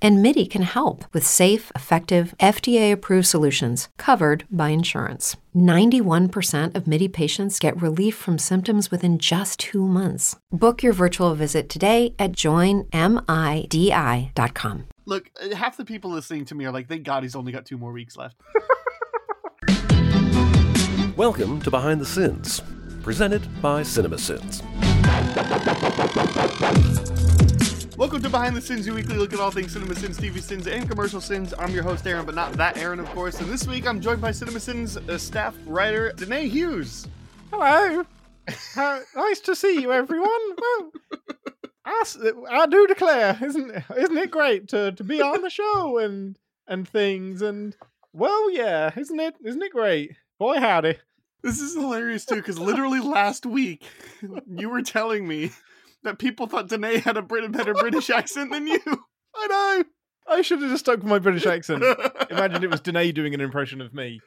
and Midi can help with safe, effective, FDA-approved solutions covered by insurance. 91% of Midi patients get relief from symptoms within just 2 months. Book your virtual visit today at joinmidi.com. Look, half the people listening to me are like, thank God he's only got 2 more weeks left. Welcome to Behind the Sins, presented by CinemaSins. Welcome to Behind the Sins, your weekly look at all things CinemaSins, TV Sins, and Commercial Sins. I'm your host, Aaron, but not that Aaron, of course. And this week, I'm joined by CinemaSins staff writer, Danae Hughes. Hello. Nice to see you, everyone. Well, I do declare, isn't it great to be on the show and things? And, well, yeah, isn't it great? Boy, howdy. This is hilarious, too, because literally last week, you were telling me that people thought Danae had a better British accent than you. I know. I should have just stuck with my British accent. Imagine it was Danae doing an impression of me.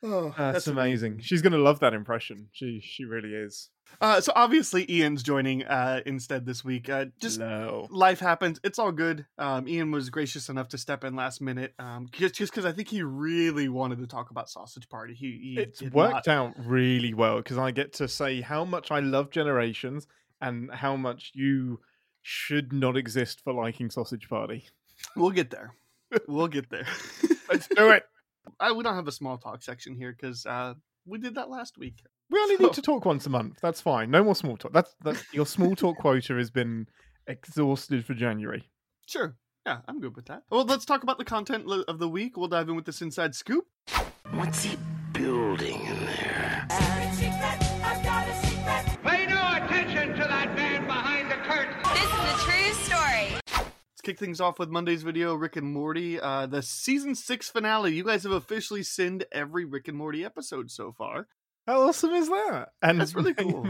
Oh, that's amazing. She's going to love that impression. She really is. So obviously Ian's joining instead this week. Life happens. It's all good. Ian was gracious enough to step in last minute. Just because I think he really wanted to talk about Sausage Party. It's worked out really well because I get to say how much I love Generations and how much you should not exist for liking Sausage Party. We'll get there. Let's do it. We don't have a small talk section here because we did that last week. We only need to talk once a month. That's fine. No more small talk. That's your small talk quota has been exhausted for January. Sure. Yeah, I'm good with that. Well, let's talk about the content of the week. We'll dive in with this inside scoop. What's he building in there? I've got a secret. Pay no attention to that man behind the curtain. This is a true story. Let's kick things off with Monday's video, Rick and Morty. The season 6 finale. You guys have officially sinned every Rick and Morty episode so far. How awesome is that? And that's really cool.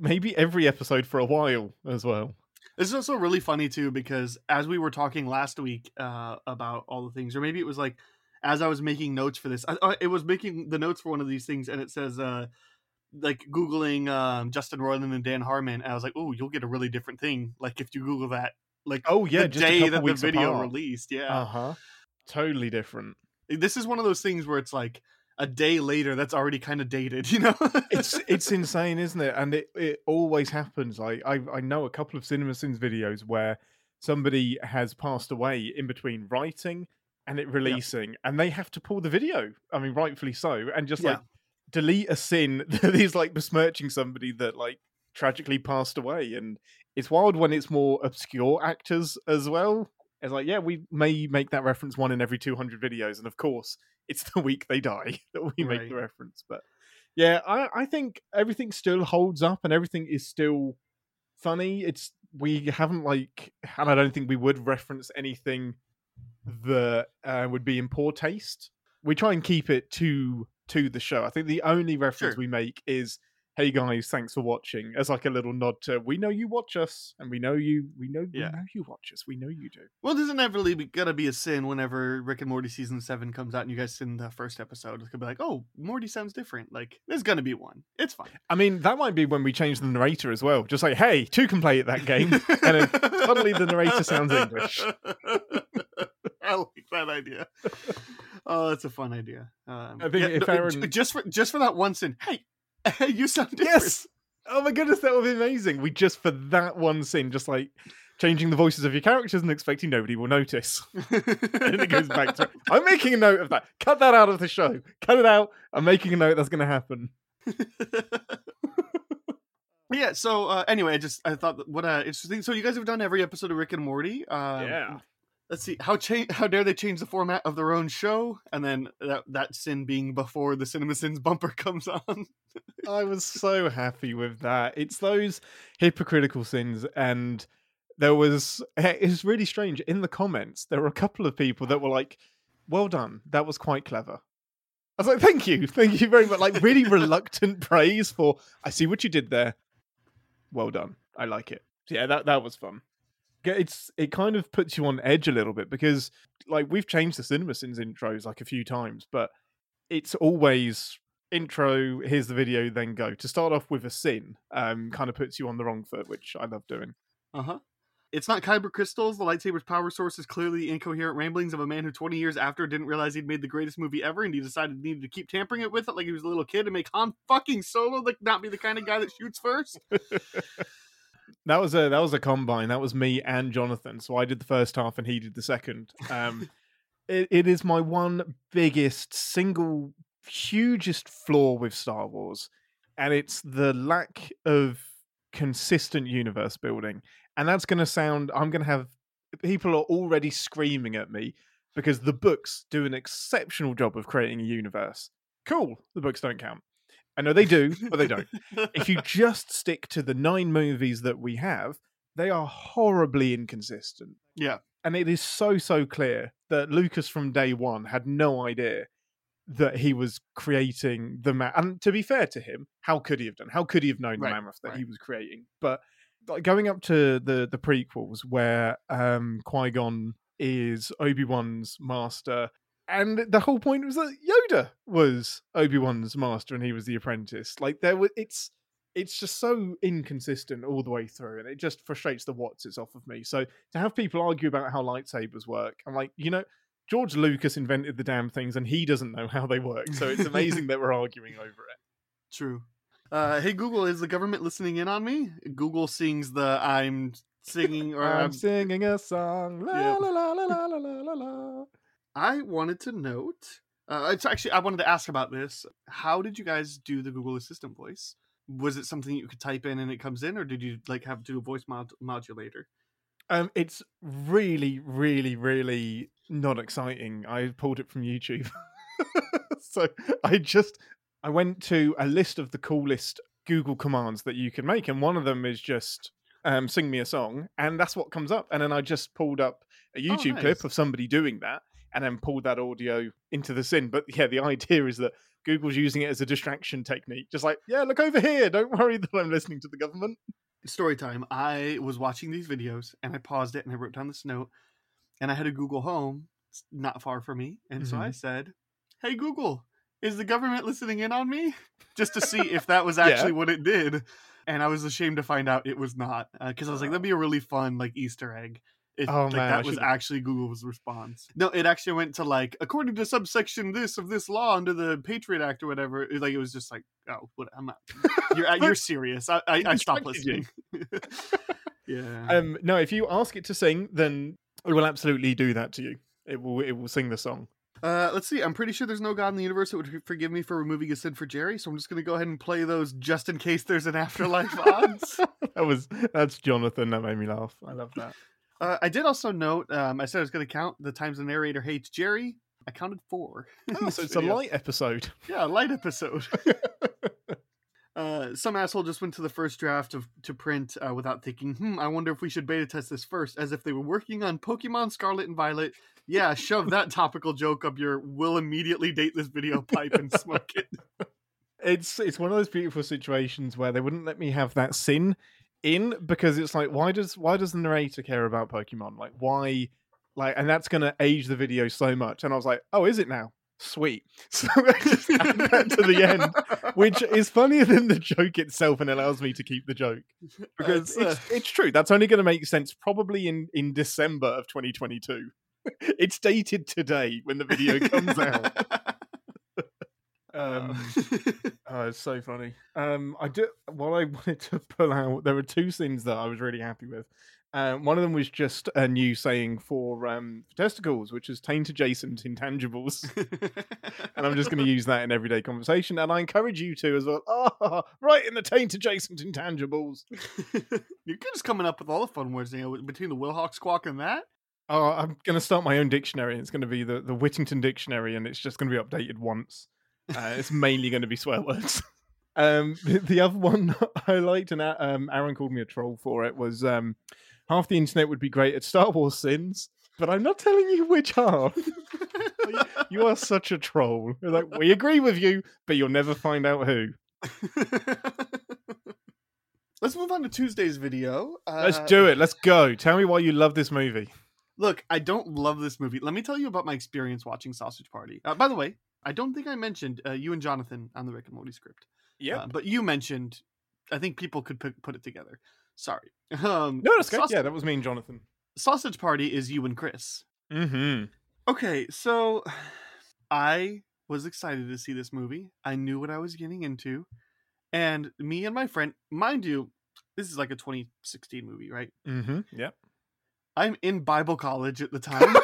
Maybe every episode for a while as well. This is also really funny too, because as we were talking last week about all the things, or maybe it was like, as I was making notes for this, I was making the notes for one of these things and it says, Googling Justin Roiland and Dan Harmon, and I was like, "Oh, you'll get a really different thing." Like if you Google that, like, oh yeah, the just day that the video released, yeah, totally different. This is one of those things where it's like a day later that's already kind of dated, you know? it's insane, isn't it? And it always happens. Like I know a couple of CinemaSins videos where somebody has passed away in between writing and it releasing, and they have to pull the video. I mean, rightfully so, and just like delete a sin that is like besmirching somebody that like tragically passed away. And it's wild when it's more obscure actors as well. It's like, yeah, we may make that reference 1 in every 200 videos, and of course it's the week they die that we make the reference. But yeah, I think everything still holds up and everything is still funny. It's we haven't like, and I don't think we would reference anything that would be in poor taste. We try and keep it to the show. I think the only reference we make is, hey guys, thanks for watching, as like a little nod to, we know you watch us, and we know you watch us, we know you do. Well, there's inevitably gonna be a sin whenever Rick and Morty season 7 comes out and you guys sin the first episode. It's gonna be like, oh, Morty sounds different. Like there's gonna be one. It's fine. I mean, that might be when we change the narrator as well, just like, hey, 2 can play at that game, and then suddenly the narrator sounds English. I like that idea. Oh, that's a fun idea. I think just for that one scene. Hey, you sound different. Yes. Oh my goodness, that would be amazing. We just for that one scene, just like changing the voices of your characters and expecting nobody will notice. And it goes back to. I'm making a note of that. Cut that out of the show. Cut it out. I'm making a note. That's going to happen. Yeah. So anyway, I thought that, what interesting. So you guys have done every episode of Rick and Morty. Yeah. Let's see how dare they change the format of their own show, and then that sin being before the CinemaSins bumper comes on. I was so happy with that. It's those hypocritical sins, and it's really strange. In the comments, there were a couple of people that were like, "Well done, that was quite clever." I was like, thank you very much. Like really reluctant praise for, I see what you did there. Well done, I like it. Yeah, that was fun. It kind of puts you on edge a little bit because, like, we've changed the CinemaSins intros like a few times, but it's always intro, here's the video, then go. To start off with a sin kind of puts you on the wrong foot, which I love doing. Uh-huh. It's not kyber crystals. The lightsaber's power source is clearly incoherent ramblings of a man who 20 years after didn't realize he'd made the greatest movie ever, and he decided he needed to keep tampering it with it like he was a little kid and make Han fucking Solo not be the kind of guy that shoots first. That was a combine. That was me and Jonathan. So I did the first half and he did the second. It is my one biggest, single, hugest flaw with Star Wars. And it's the lack of consistent universe building. And that's going to sound... I'm going to have... People are already screaming at me because the books do an exceptional job of creating a universe. Cool. The books don't count. I know they do, but they don't. If you just stick to the 9 movies that we have, they are horribly inconsistent. Yeah. And it is so, so clear that Lucas from day one had no idea that he was creating the map. And to be fair to him, how could he have done? How could he have known the mammoth that he was creating? But like, going up to the prequels where Qui-Gon is Obi-Wan's master, and the whole point was that Yoda was Obi-Wan's master and he was the apprentice. Like it's just so inconsistent all the way through, and it just frustrates the what's off of me. So to have people argue about how lightsabers work, I'm like, you know, George Lucas invented the damn things and he doesn't know how they work. So it's amazing that we're arguing over it. True. Hey Google, is the government listening in on me? Google sings the I'm singing a song. La la la la la la la la. I wanted to note, I wanted to ask about this. How did you guys do the Google Assistant voice? Was it something you could type in and it comes in, or did you like have to do a voice modulator? It's really, really, really not exciting. I pulled it from YouTube. So I went to a list of the coolest Google commands that you can make. And one of them is just sing me a song. And that's what comes up. And then I just pulled up a YouTube clip of somebody doing that, and then pulled that audio into the sin. But yeah, the idea is that Google's using it as a distraction technique. Just like, yeah, look over here. Don't worry that I'm listening to the government. Story time. I was watching these videos, and I paused it, and I wrote down this note. And I had a Google Home not far from me. And so I said, hey, Google, is the government listening in on me? Just to see if that was actually what it did. And I was ashamed to find out it was not. Because I was like, that'd be a really fun like Easter egg. That was actually Google's response. No, it actually went to like, according to subsection this of this law under the Patriot Act or whatever. Like it was just like, oh, what, I'm not. You're serious. I stopped listening. Yeah. No, if you ask it to sing, then it will absolutely do that to you. It will sing the song. Let's see. I'm pretty sure there's no God in the universe that would forgive me for removing a sin for Jerry. So I'm just going to go ahead and play those just in case there's an afterlife odds. That's Jonathan. That made me laugh. I love that. I did also note, I said I was going to count the times the narrator hates Jerry. I counted 4. Oh, so it's a light episode. Yeah, a light episode. Some asshole just went to the first draft to print without thinking, I wonder if we should beta test this first, as if they were working on Pokemon Scarlet and Violet. Yeah, shove that topical joke up your we'll immediately date this video pipe and smoke it. It's one of those beautiful situations where they wouldn't let me have that sin in, because it's like, why does the narrator care about Pokemon? Like, why? Like, and that's going to age the video so much. And I was like, oh, is it now? Sweet. So I just add that to the end, which is funnier than the joke itself, and allows me to keep the joke, because it's true. That's only going to make sense probably in December of 2022. It's dated today when the video comes out. Oh, it's so funny. What I wanted to pull out, there were two scenes that I was really happy with. One of them was just a new saying for testicles, which is taint-adjacent intangibles. And I'm just going to use that in everyday conversation. And I encourage you to as well. Oh, right in the taint-adjacent intangibles. You're just coming up with all the fun words, you know, between the Wilhock squawk and that. Oh, I'm going to start my own dictionary. And it's going to be the Whittington Dictionary, and it's just going to be updated once. It's mainly going to be swear words. The other one I liked, and Aaron called me a troll for it, was... half the internet would be great at Star Wars Sins, but I'm not telling you which half. You are such a troll. You're like, we agree with you, but you'll never find out who. Let's move on to Tuesday's video. Let's do it. Let's go. Tell me why you love this movie. Look, I don't love this movie. Let me tell you about my experience watching Sausage Party. By the way, I don't think I mentioned you and Jonathan on the Rick and Morty script. Yeah. But you mentioned, I think people could put it together. Sorry. No, that's good. Yeah, that was me and Jonathan. Sausage Party is you and Chris. Mm-hmm. Okay, so I was excited to see this movie. I knew what I was getting into. And me and my friend, mind you, this is like a 2016 movie, right? Mm-hmm. Yep. I'm in Bible college at the time.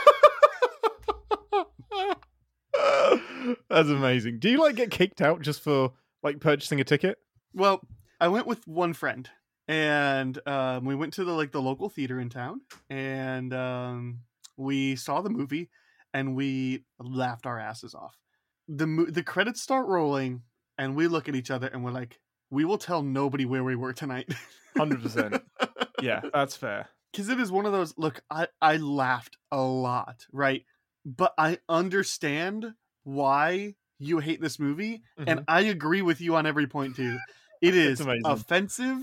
That's amazing. Do you get kicked out just for purchasing a ticket? Well, I went with one friend. And we went to the local theater in town, and we saw the movie, and we laughed our asses off. The credits start rolling, and we look at each other, and we're like, "We will tell nobody where we were tonight." 100%. Yeah, that's fair. Because it is one of those. Look, I laughed a lot, right? But I understand why you hate this movie, mm-hmm. and I agree with you on every point too. It is offensive.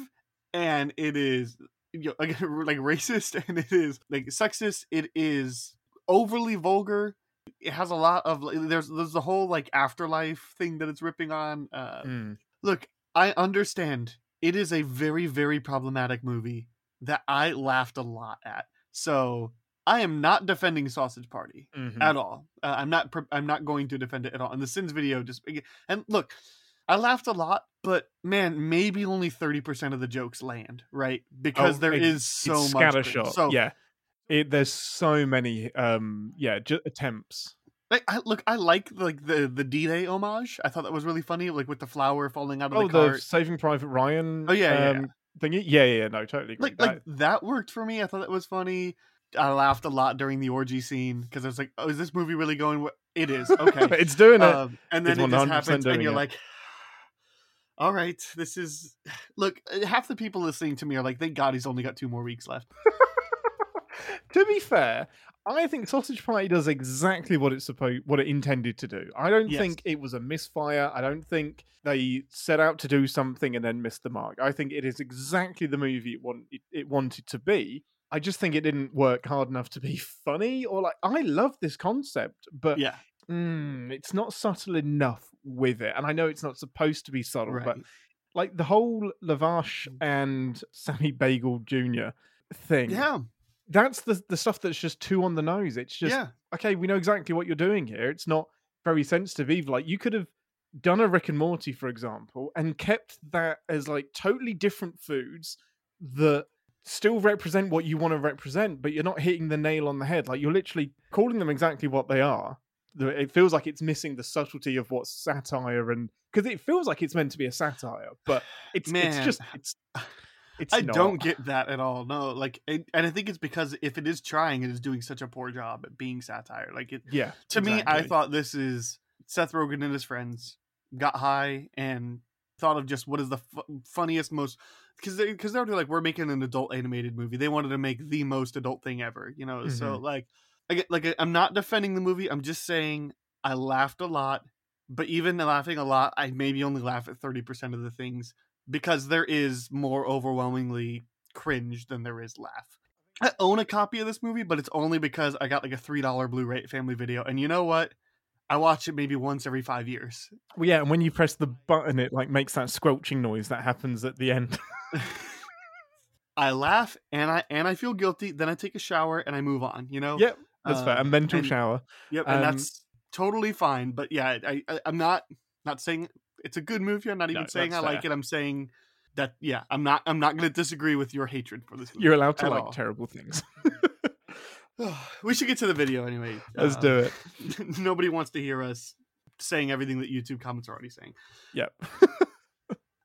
And it is racist, and it is sexist. It is overly vulgar. It has a lot of there's the whole afterlife thing that it's ripping on. Look, I understand. It is a very, very problematic movie that I laughed a lot at. So I am not defending Sausage Party at all. I'm not going to defend it at all. And the Sins video and look. I laughed a lot, but man, maybe only 30% of the jokes land, right? Because it's much. Scattershot. So yeah, there's so many. Attempts. I like the D-Day homage. I thought that was really funny, with the flower falling out of the cart. Oh, the Saving Private Ryan. Oh yeah. Thingy. Yeah. No, totally. Agree. That worked for me. I thought that was funny. I laughed a lot during the orgy scene because I was like, "Oh, is this movie really going?" It is. Okay, it's doing it. And then it just happens, and you're like. All right, this is... Look, half the people listening to me are like, thank God he's only got 2 more weeks left. To be fair, I think Sausage Party does exactly what it intended to do. I don't think it was a misfire. I don't think they set out to do something and then missed the mark. I think it is exactly the movie it wanted to be. I just think it didn't work hard enough to be funny. Or I love this concept, but... Yeah. It's not subtle enough with it, and I know it's not supposed to be subtle, right. But the whole Lavash and Sammy Bagel Jr. thing, yeah, that's the stuff that's just too on the nose. It's just okay, we know exactly what you're doing here. It's not very sensitive either. You could have done a Rick and Morty, for example, and kept that as totally different foods that still represent what you want to represent, but you're not hitting the nail on the head. You're literally calling them exactly what they are. It feels like it's missing the subtlety of what's satire, and because it feels like it's meant to be a satire, but it's not. Don't get that at all. No, and I think it's because if it is trying, it is doing such a poor job at being satire. To me, I thought this is Seth Rogen and his friends got high and thought of just what is the funniest, most because they were like, we're making an adult animated movie. They wanted to make the most adult thing ever, you know. Mm-hmm. So I'm not defending the movie. I'm just saying I laughed a lot, but even laughing a lot, I maybe only laugh at 30% of the things because there is more overwhelmingly cringe than there is laugh. I own a copy of this movie, but it's only because I got a $3 Blu-ray family video. And you know what? I watch it maybe once every 5 years. Well, yeah. And when you press the button, it makes that squelching noise that happens at the end. I laugh and I feel guilty. Then I take a shower and I move on, you know? Yep. That's fair. A mental shower. Yep, and that's totally fine. But yeah, I'm not saying it's a good movie. I'm not even saying I like it. I'm saying that I'm not going to disagree with your hatred for this movie. You're allowed to like terrible things. We should get to the video anyway. Let's do it. Nobody wants to hear us saying everything that YouTube comments are already saying. Yep.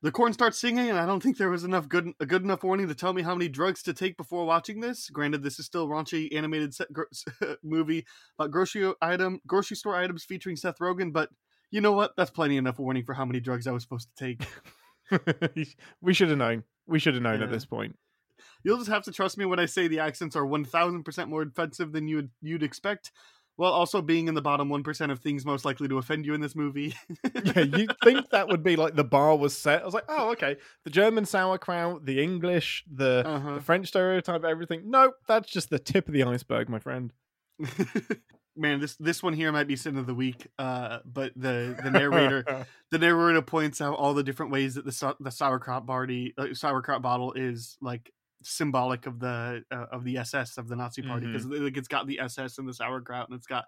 The corn starts singing, and I don't think there was a good enough warning to tell me how many drugs to take before watching this. Granted, this is still raunchy animated movie about grocery store items featuring Seth Rogen, but you know what? That's plenty enough warning for how many drugs I was supposed to take. We should have known. We should have known at this point. You'll just have to trust me when I say the accents are 1,000% more offensive than you'd expect, while also being in the bottom 1% of things most likely to offend you in this movie. Yeah, you'd think that would be like the bar was set. I was like, oh, okay. The German sauerkraut, the English, the French stereotype, everything. Nope, that's just the tip of the iceberg, my friend. Man, this one here might be sin of the week, but the narrator points out all the different ways that the sauerkraut bottle is like symbolic of the SS of the Nazi Party, because like it's got the SS and the sauerkraut, and it's got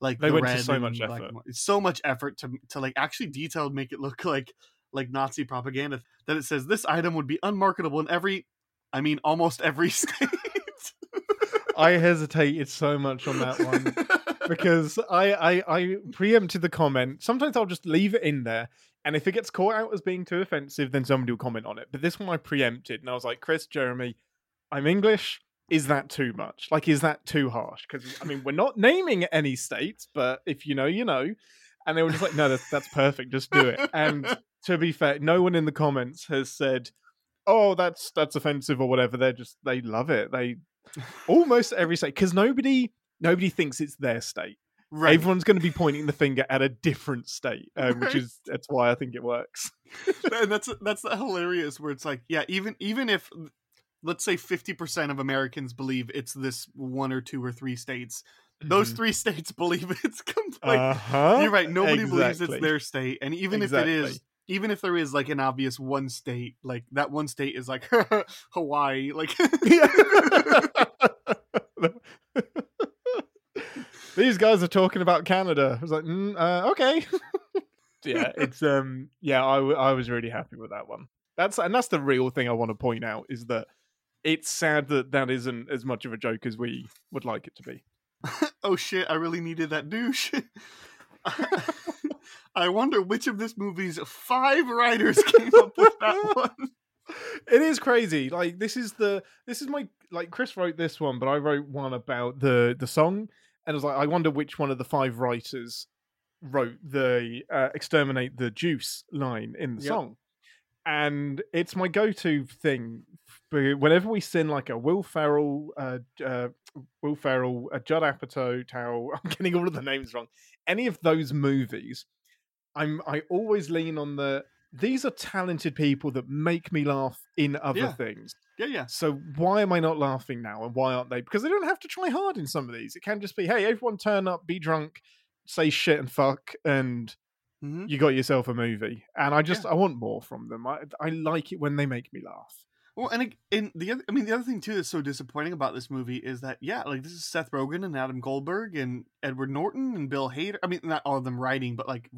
like they went to so much effort, like, so much effort to like actually detailed make it look like Nazi propaganda, that it says this item would be unmarketable in almost every state. I hesitated so much on that one. Because I preempted the comment. Sometimes I'll just leave it in there, and if it gets caught out as being too offensive, then somebody will comment on it. But this one I preempted, and I was like, Chris, Jeremy, I'm English. Is that too much? Like, is that too harsh? Because, I mean, we're not naming any states, but if you know, you know. And they were just like, no, that's perfect. Just do it. And to be fair, no one in the comments has said, oh, that's offensive or whatever. They love it. They almost every state, because nobody thinks it's their state. Right. Everyone's going to be pointing the finger at a different state, which is that's why I think it works. And that's hilarious. Where it's like, yeah, even if let's say 50% of Americans believe it's this one or two or three states, those three states believe it's complete. Uh-huh. You're right. Nobody believes it's their state, and even if it is. Even if there is like an obvious one state, like that one state is like Hawaii, like these guys are talking about Canada. I was like, okay. Yeah, it's I was really happy with that one. That's the real thing I want to point out, is that it's sad that isn't as much of a joke as we would like it to be. Oh shit, I really needed that douche. I wonder which of this movie's 5 writers came up with that one. It is crazy. Like this is my, like, Chris wrote this one, but I wrote one about the song, and I was like, I wonder which one of the 5 writers wrote the "Exterminate the Juice" line in the song. And it's my go-to thing whenever we sing like a Will Ferrell, a Judd Apatow, I'm getting all of the names wrong. Any of those movies, I always lean on these are talented people that make me laugh in other things. Yeah, yeah. So why am I not laughing now, and why aren't they? Because they don't have to try hard in some of these. It can just be, hey, everyone turn up, be drunk, say shit and fuck, and you got yourself a movie. And I just I want more from them. I like it when they make me laugh. Well, and the other thing too that's so disappointing about this movie is that like this is Seth Rogen and Adam Goldberg and Edward Norton and Bill Hader. I mean, not all of them writing, but like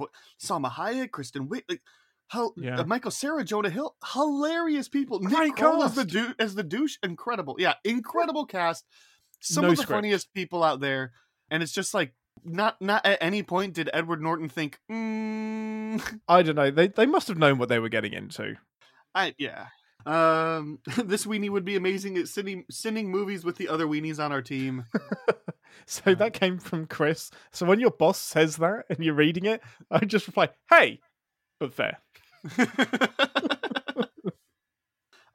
Salma Hayek, Kristen Wiig, like Michael Cera, Jonah Hill, hilarious people. Nick Kroll as the douche, incredible, incredible cast. Some of the funniest people out there, and it's just like not at any point did Edward Norton think, I don't know. They must have known what they were getting into. This weenie would be amazing at sending movies with the other weenies on our team. So that came from Chris. So when your boss says that and you're reading it, I just reply, hey, but fair.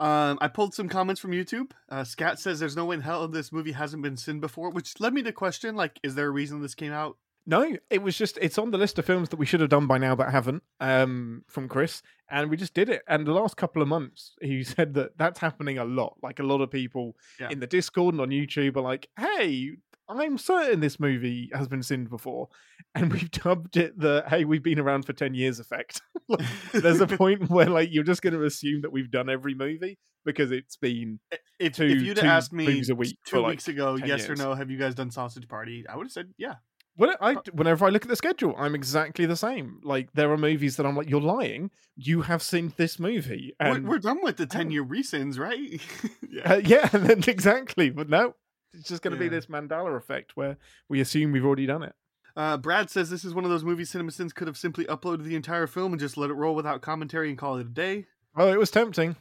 I pulled some comments from YouTube. Scat says there's no way in hell this movie hasn't been seen before, which led me to question, like, is there a reason this came out? No, it was just, it's on the list of films that we should have done by now but haven't, from Chris, and we just did it. And the last couple of months, he said that's happening a lot. Like, a lot of people in the Discord and on YouTube are like, hey, I'm certain this movie has been sinned before, and we've dubbed it the "Hey, we've been around for 10 years" effect. Like, there's a point where like you're just going to assume that we've done every movie because it's been if you'd asked me two weeks ago, yes or no, have you guys done Sausage Party? I would have said yeah. Whenever I look at the schedule, I'm exactly the same. Like, there are movies that I'm like, you're lying. You have seen this movie. And we're done with the 10-year resins, right? Exactly. But no, it's just going to be this Mandela effect where we assume we've already done it. Brad says this is one of those movies CinemaSins could have simply uploaded the entire film and just let it roll without commentary and call it a day. Oh, well, it was tempting.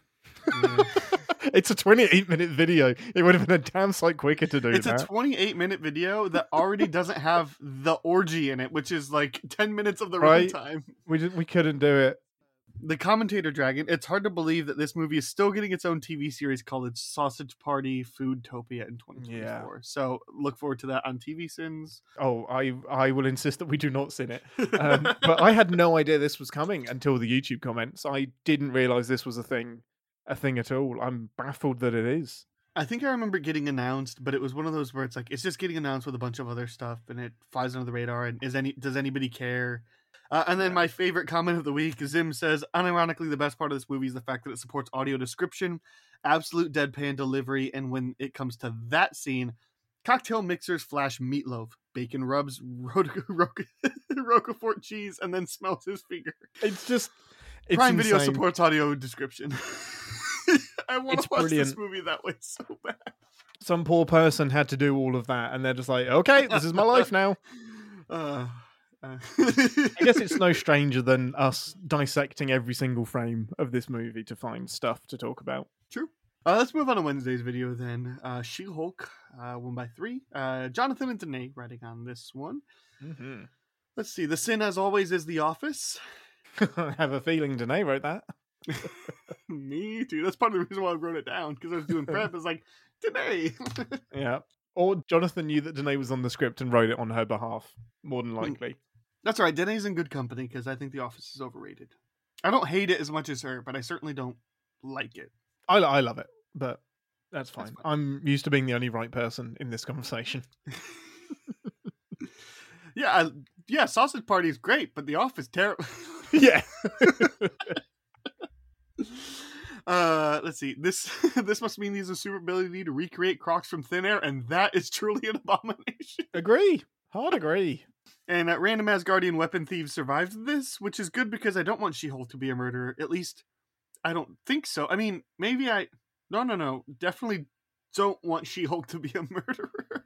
Yeah. It's a 28-minute video. It would have been a damn sight quicker to do that. It's a 28-minute video that already doesn't have the orgy in it, which is like 10 minutes of the runtime. We couldn't do it. The commentator dragon. It's hard to believe that this movie is still getting its own TV series called Sausage Party Foodtopia in 2024. Yeah. So look forward to that on TV Sins. Oh, I will insist that we do not sin it. But I had no idea this was coming until the YouTube comments. I didn't realize this was a thing at all. I'm baffled that it is. I think I remember getting announced, but it was one of those where it's like, it's just getting announced with a bunch of other stuff and it flies under the radar and does anybody care? And then my favorite comment of the week, Zim says, unironically, the best part of this movie is the fact that it supports audio description, absolute deadpan delivery, and when it comes to that scene, cocktail mixers flash meatloaf, bacon rubs, Roquefort cheese, and then smells his finger. It's just... It's Prime insane. Video supports audio description. I want to watch this movie that way so bad. Some poor person had to do all of that, and they're just like, okay, this is my life now. I guess it's no stranger than us dissecting every single frame of this movie to find stuff to talk about. True. Let's move on to Wednesday's video then. She-Hulk, 1x3. Jonathan and Danae writing on this one. Mm-hmm. Let's see. The sin, as always, is The Office. I have a feeling Danae wrote that. Me too. That's part of the reason why I wrote it down, because I was doing prep. I was like, Danae. Yeah. Or Jonathan knew that Danae was on the script and wrote it on her behalf, more than likely. That's all right. Danae's in good company, because I think The Office is overrated. I don't hate it as much as her, but I certainly don't like it. I love it, but that's fine. I'm used to being the only right person in this conversation. Yeah, Sausage Party is great, but The Office terrible. Yeah. Let's see. This must mean these are super ability to recreate Crocs from thin air, and that is truly an abomination. Agree. Hard agree. And random Asgardian weapon thieves survived this, which is good because I don't want She-Hulk to be a murderer. At least, I don't think so. I mean, No. Definitely don't want She-Hulk to be a murderer.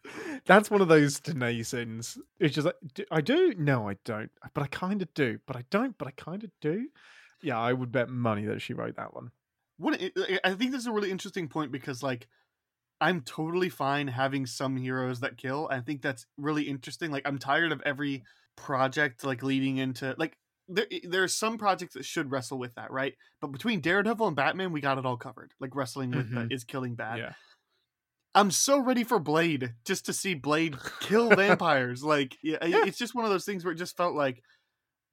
That's one of those Danae sins. It's just like, I do? No, I don't. But I kind of do. But I don't. But I kind of do. Yeah, I would bet money that she wrote that one. I think this is a really interesting point because, like, I'm totally fine having some heroes that kill. I think that's really interesting. Like, I'm tired of every project, like, leading into... Like, there are some projects that should wrestle with that, right? But between Daredevil and Batman, we got it all covered. Like, wrestling with is killing bad. Yeah. I'm so ready for Blade, just to see Blade kill vampires. Like, it's just one of those things where it just felt like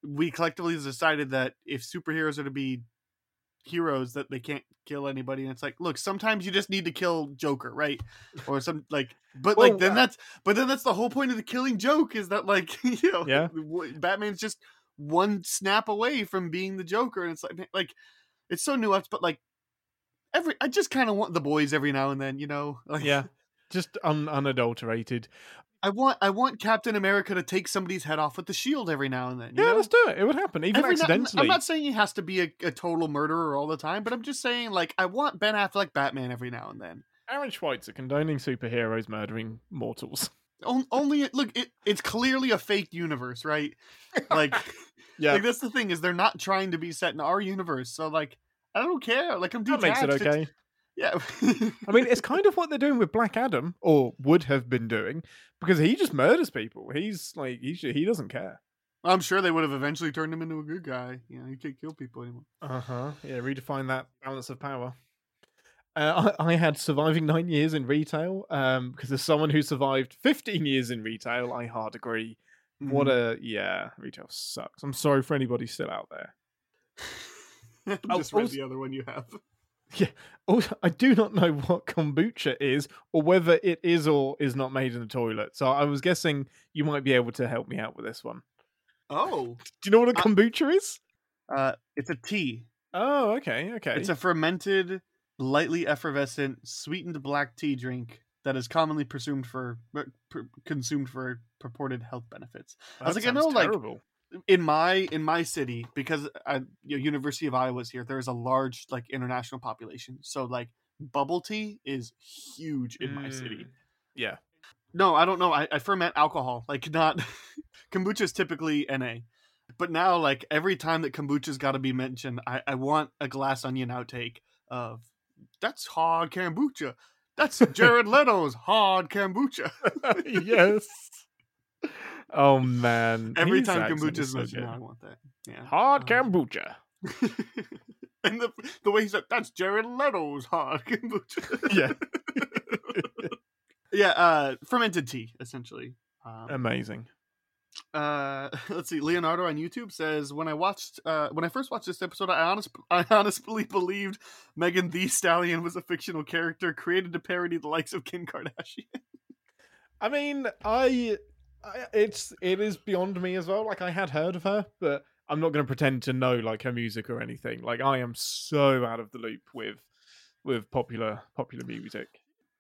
we collectively decided that if superheroes are to be heroes, that they can't kill anybody. And it's like, look, sometimes you just need to kill Joker, right? Or some like, but well, like then that's the whole point of the killing joke is that like Batman's just one snap away from being the Joker, and it's like it's so nuanced, but like. I just kind of want the boys every now and then, you know? Like, yeah, just unadulterated. I want Captain America to take somebody's head off with the shield every now and then. Let's do it. It would happen, even accidentally. I'm not saying he has to be a total murderer all the time, but I'm just saying, like, I want Ben Affleck Batman every now and then. Aaron Schweitzer condoning superheroes murdering mortals. Only, look, it's clearly a fake universe, right? Like, like, that's the thing, is they're not trying to be set in our universe, so, like, I don't care. Like, I'm detached. That makes it okay. Yeah. I mean, it's kind of what they're doing with Black Adam, or would have been doing, because he just murders people. He's like, he doesn't care. I'm sure they would have eventually turned him into a good guy. You know, he can't kill people anymore. Yeah, redefine that balance of power. I had surviving 9 years in retail, because as someone who survived 15 years in retail, I hard agree. Mm. Retail sucks. I'm sorry for anybody still out there. I just read the other one you have. Yeah. Also, I do not know what kombucha is or whether it is or is not made in the toilet. So I was guessing you might be able to help me out with this one. Oh. Do you know what a kombucha is? It's a tea. Oh, okay, okay. It's a fermented, lightly effervescent, sweetened black tea drink that is commonly consumed for purported health benefits. That I was like, I know, terrible. Like in my city, because University of Iowa's here, there is a large like international population, so like bubble tea is huge in my city. Yeah. No, I don't know. I ferment alcohol, like not kombucha is typically NA. But now, like, every time that kombucha's got to be mentioned, I want a glass onion outtake of, that's hard kombucha. That's Jared Leto's hard kombucha. Yes. Oh, man. Every time kombucha's mentioned, I want that. Yeah. Hard kombucha. And the way he said, that's Jared Leto's hard kombucha. Yeah. Yeah, fermented tea, essentially. Amazing. Let's see. Leonardo on YouTube says, when I first watched this episode, I honestly believed Megan Thee Stallion was a fictional character created to parody the likes of Kim Kardashian. I mean, it is beyond me as well. Like, I had heard of her, but I'm not going to pretend to know like her music or anything. Like, I am so out of the loop with popular music.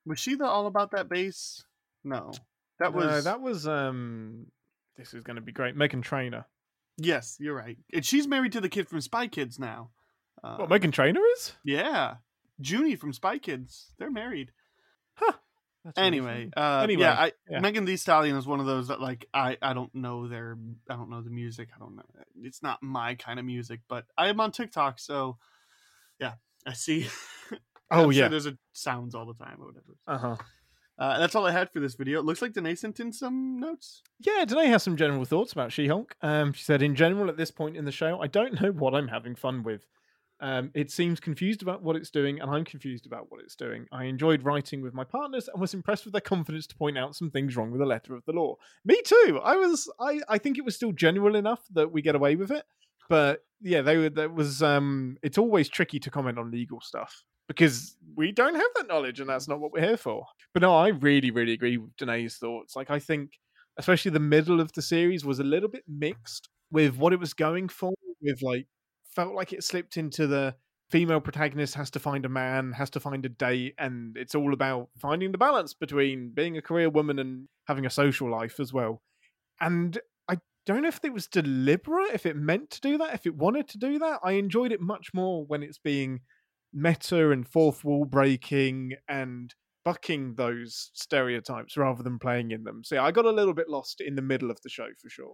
Was she the All About That Bass? No, that was. This is going to be great. Meghan Trainor. Yes, you're right. And she's married to the kid from Spy Kids now. What, Meghan Trainor is? Yeah. Junie from Spy Kids. They're married. Huh. Anyway. Yeah. Megan Thee Stallion is one of those that, like, I don't know the music. I don't know. It's not my kind of music, but I am on TikTok, so, yeah, I see. Oh, I'm sure there's sounds all the time or whatever. Uh-huh. That's all I had for this video. It looks like Danae sent in some notes. Yeah, Danae has some general thoughts about She-Hulk. She said, in general, at this point in the show, I don't know what I'm having fun with. It seems confused about what it's doing, and I'm confused about what it's doing. I enjoyed writing with my partners and was impressed with their confidence to point out some things wrong with the letter of the law. Me too! I think it was still general enough that we get away with it. But yeah, it's always tricky to comment on legal stuff, because we don't have that knowledge, and that's not what we're here for. But no, I really, really agree with Danae's thoughts. Like, I think, especially the middle of the series was a little bit mixed with what it was going for. With like, felt like it slipped into the female protagonist has to find a man, has to find a date, and it's all about finding the balance between being a career woman and having a social life as well. And I don't know if it was deliberate, if it meant to do that, if it wanted to do that. I enjoyed it much more when it's being meta and fourth wall breaking and bucking those stereotypes rather than playing in them. So yeah, I got a little bit lost in the middle of the show for sure.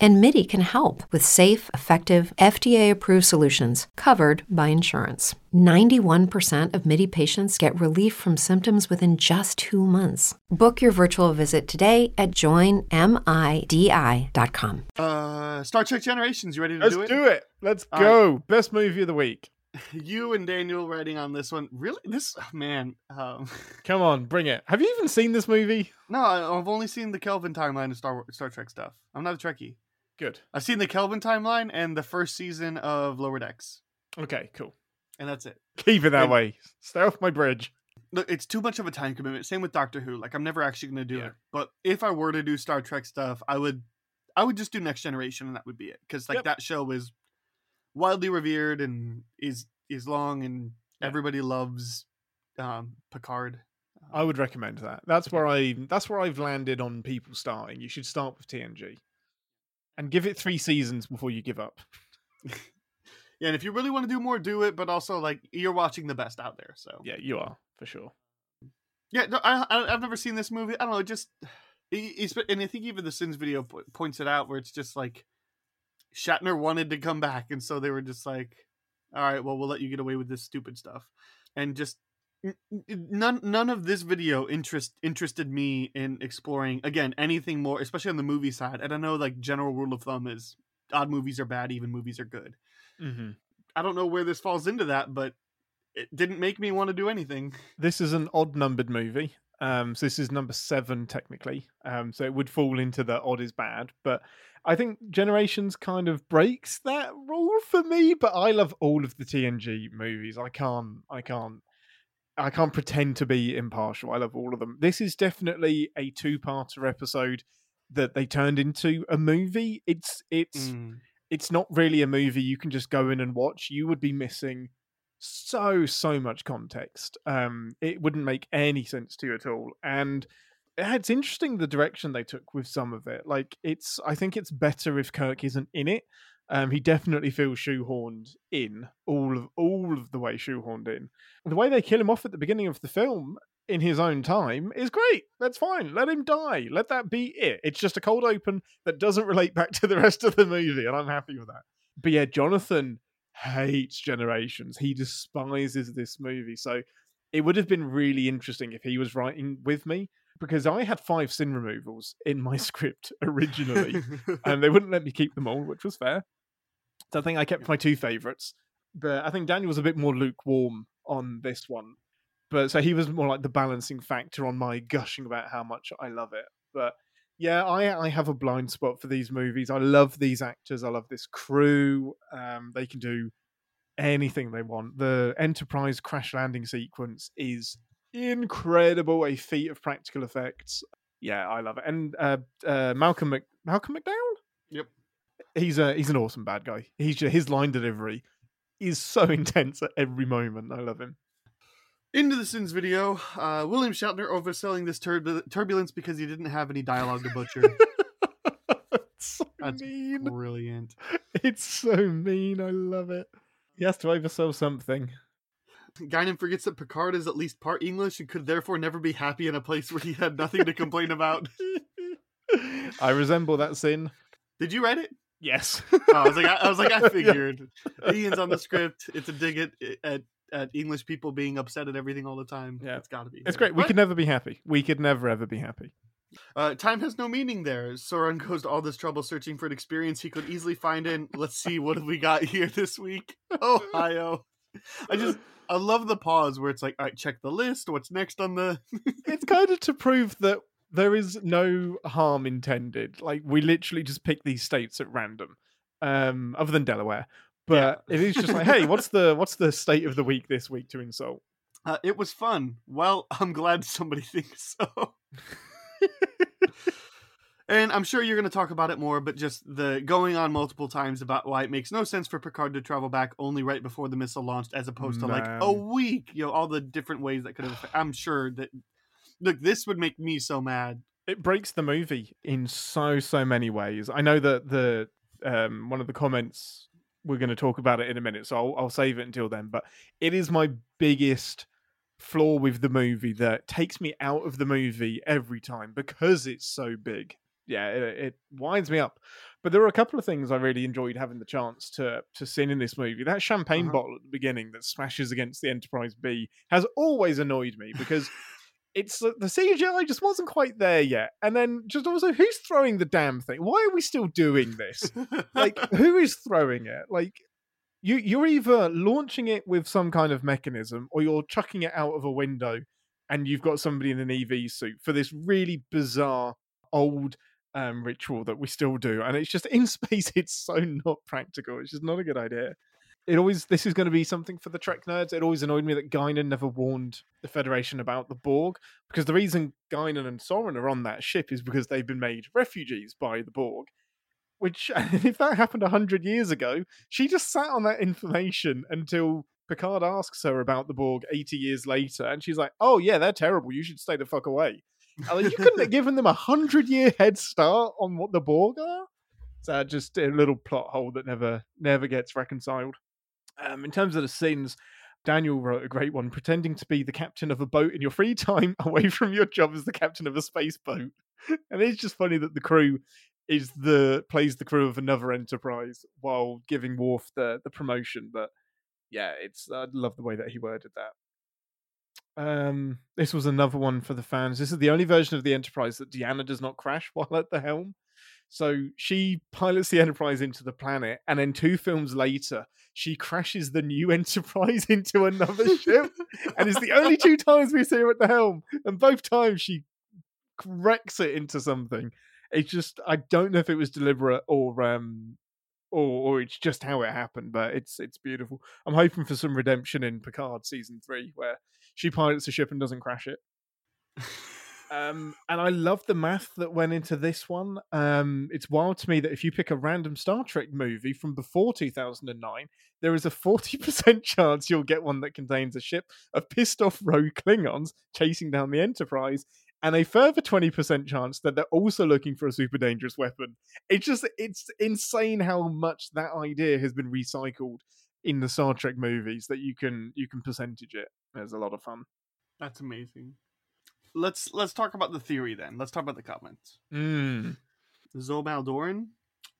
and Midi can help with safe, effective, FDA-approved solutions covered by insurance. 91% of Midi patients get relief from symptoms within just 2 months. Book your virtual visit today at joinmidi.com. Star Trek Generations, you ready to do it? Let's do it. Let's go. Right. Best movie of the week. You and Daniel writing on this one. Really? Come on, bring it. Have you even seen this movie? No, I've only seen the Kelvin timeline and Star Trek stuff. I'm not a Trekkie. Good. I've seen the Kelvin timeline and the first season of Lower Decks. Okay, cool. And that's it. Keep it that way. Stay off my bridge. Look, it's too much of a time commitment. Same with Doctor Who. Like, I'm never actually going to do it. But if I were to do Star Trek stuff, I would just do Next Generation, and that would be it. Because that show is wildly revered and is long, and everybody loves Picard. I would recommend that. That's where I've landed on people starting. You should start with TNG, and give it 3 seasons before you give up. Yeah, and if you really want to do more, do it. But also, like, you're watching the best out there, so yeah, you are for sure. Yeah, no, I've never seen this movie. I don't know, just and I think even the Sins video points it out, where it's just like Shatner wanted to come back, and so they were just like, "All right, well, we'll let you get away with this stupid stuff," and just none of this video interested me in exploring again anything more, especially on the movie side. And I know, like, general rule of thumb is odd movies are bad, even movies are good. Mm-hmm. I don't know where this falls into that, but it didn't make me want to do anything. This is an odd numbered movie. So this is number 7 technically. So it would fall into the odd is bad, but I think Generations kind of breaks that rule for me, but I love all of the TNG movies. I can't pretend to be impartial. I love all of them. This is definitely a 2-parter episode that they turned into a movie. It's not really a movie you can just go in and watch. You would be missing so much context. It wouldn't make any sense to you at all. And it's interesting the direction they took with some of it. Like, I think it's better if Kirk isn't in it. He definitely feels shoehorned in, all of the way shoehorned in. The way they kill him off at the beginning of the film in his own time is great. That's fine. Let him die. Let that be it. It's just a cold open that doesn't relate back to the rest of the movie, and I'm happy with that. But yeah, Jonathan hates Generations. He despises this movie. So it would have been really interesting if he was writing with me, because I had 5 sin removals in my script originally, and they wouldn't let me keep them all, which was fair. So I think I kept my 2 favourites, but I think Daniel was a bit more lukewarm on this one. But so he was more like the balancing factor on my gushing about how much I love it. But yeah, I have a blind spot for these movies. I love these actors. I love this crew. They can do anything they want. The Enterprise crash landing sequence is incredible, a feat of practical effects. Yeah, I love it. And Malcolm McDowell? Yep. He's an awesome bad guy. His line delivery is so intense at every moment. I love him. Into the Sins video, William Shatner overselling this turbulence because he didn't have any dialogue to butcher. That's mean. Brilliant. It's so mean. I love it. He has to oversell something. Guinan forgets that Picard is at least part English and could therefore never be happy in a place where he had nothing to complain about. I resemble that sin. Did you write it? Yes. Oh, I was like, I figured. Yeah. Ian's on the script. It's a dig at English people being upset at everything all the time. Yeah. It's got to be. It's great. We could never be happy. We could never, ever be happy. Time has no meaning there. Sauron goes to all this trouble searching for an experience he could easily find in. Let's see, what have we got here this week? Ohio. I love the pause where it's like, all right, check the list. What's next on the... It's kind of to prove that there is no harm intended. Like, we literally just pick these states at random, other than Delaware. But yeah. It is just like, hey, what's the state of the week this week to insult? It was fun. Well, I'm glad somebody thinks so. And I'm sure you're going to talk about it more, but just the going on multiple times about why it makes no sense for Picard to travel back only right before the missile launched, as opposed to like a week, all the different ways that could have. I'm sure that, look, this would make me so mad. It breaks the movie in so many ways. I know that the one of the comments, we're going to talk about it in a minute, so I'll save it until then. But it is my biggest flaw with the movie that takes me out of the movie every time because it's so big. Yeah, it winds me up. But there were a couple of things I really enjoyed having the chance to sin in this movie. That champagne bottle at the beginning that smashes against the Enterprise B has always annoyed me because it's the CGI just wasn't quite there yet. And then just also, who's throwing the damn thing? Why are we still doing this? Like, who is throwing it? Like, you're either launching it with some kind of mechanism or you're chucking it out of a window and you've got somebody in an EV suit for this really bizarre old ritual that we still do. And it's just in space. It's so not practical. It's just not a good idea. This is going to be something for the Trek nerds. It always annoyed me that Guinan never warned the Federation about the Borg, because the reason Guinan and Sauron are on that ship is because they've been made refugees by the Borg, which, if that happened 100 years ago, she just sat on that information until Picard asks her about the Borg 80 years later. And she's like, oh yeah, they're terrible. You should stay the fuck away. Like, you couldn't have given them 100-year head start on what the Borg are. So just a little plot hole that never gets reconciled. In terms of the sins, Daniel wrote a great one: pretending to be the captain of a boat in your free time away from your job as the captain of a space boat. And it's just funny that the crew plays the crew of another Enterprise while giving Worf the promotion. But yeah, I love the way that he worded that. This was another one for the fans. This is the only version of the Enterprise that Deanna does not crash while at the helm. So she pilots the Enterprise into the planet, and then two films later, she crashes the new Enterprise into another ship. And it's the only two times we see her at the helm. And both times she wrecks it into something. It's just, I don't know if it was deliberate or it's just how it happened, but it's beautiful. I'm hoping for some redemption in Picard season 3, where she pilots a ship and doesn't crash it. And I love the math that went into this one. It's wild to me that if you pick a random Star Trek movie from before 2009, there is a 40% chance you'll get one that contains a ship of pissed off rogue Klingons chasing down the Enterprise, and a further 20% chance that they're also looking for a super dangerous weapon. It's insane how much that idea has been recycled in the Star Trek movies, that you can percentage it. There's a lot of fun. That's amazing. Let's talk about the theory then. Let's talk about the comments. Zobaldoran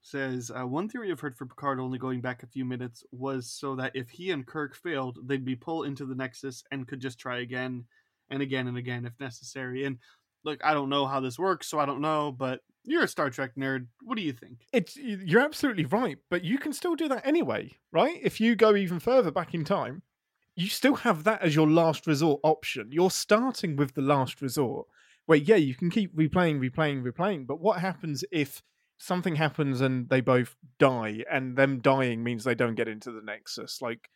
says, one theory I've heard for Picard only going back a few minutes was so that if he and Kirk failed, they'd be pulled into the Nexus and could just try again and again and again if necessary. And look, I don't know how this works, so I don't know, but you're a Star Trek nerd. What do you think? You're absolutely right, but you can still do that anyway, right? If you go even further back in time, you still have that as your last resort option. You're starting with the last resort, where, yeah, you can keep replaying, but what happens if something happens and they both die, and them dying means they don't get into the Nexus? Like,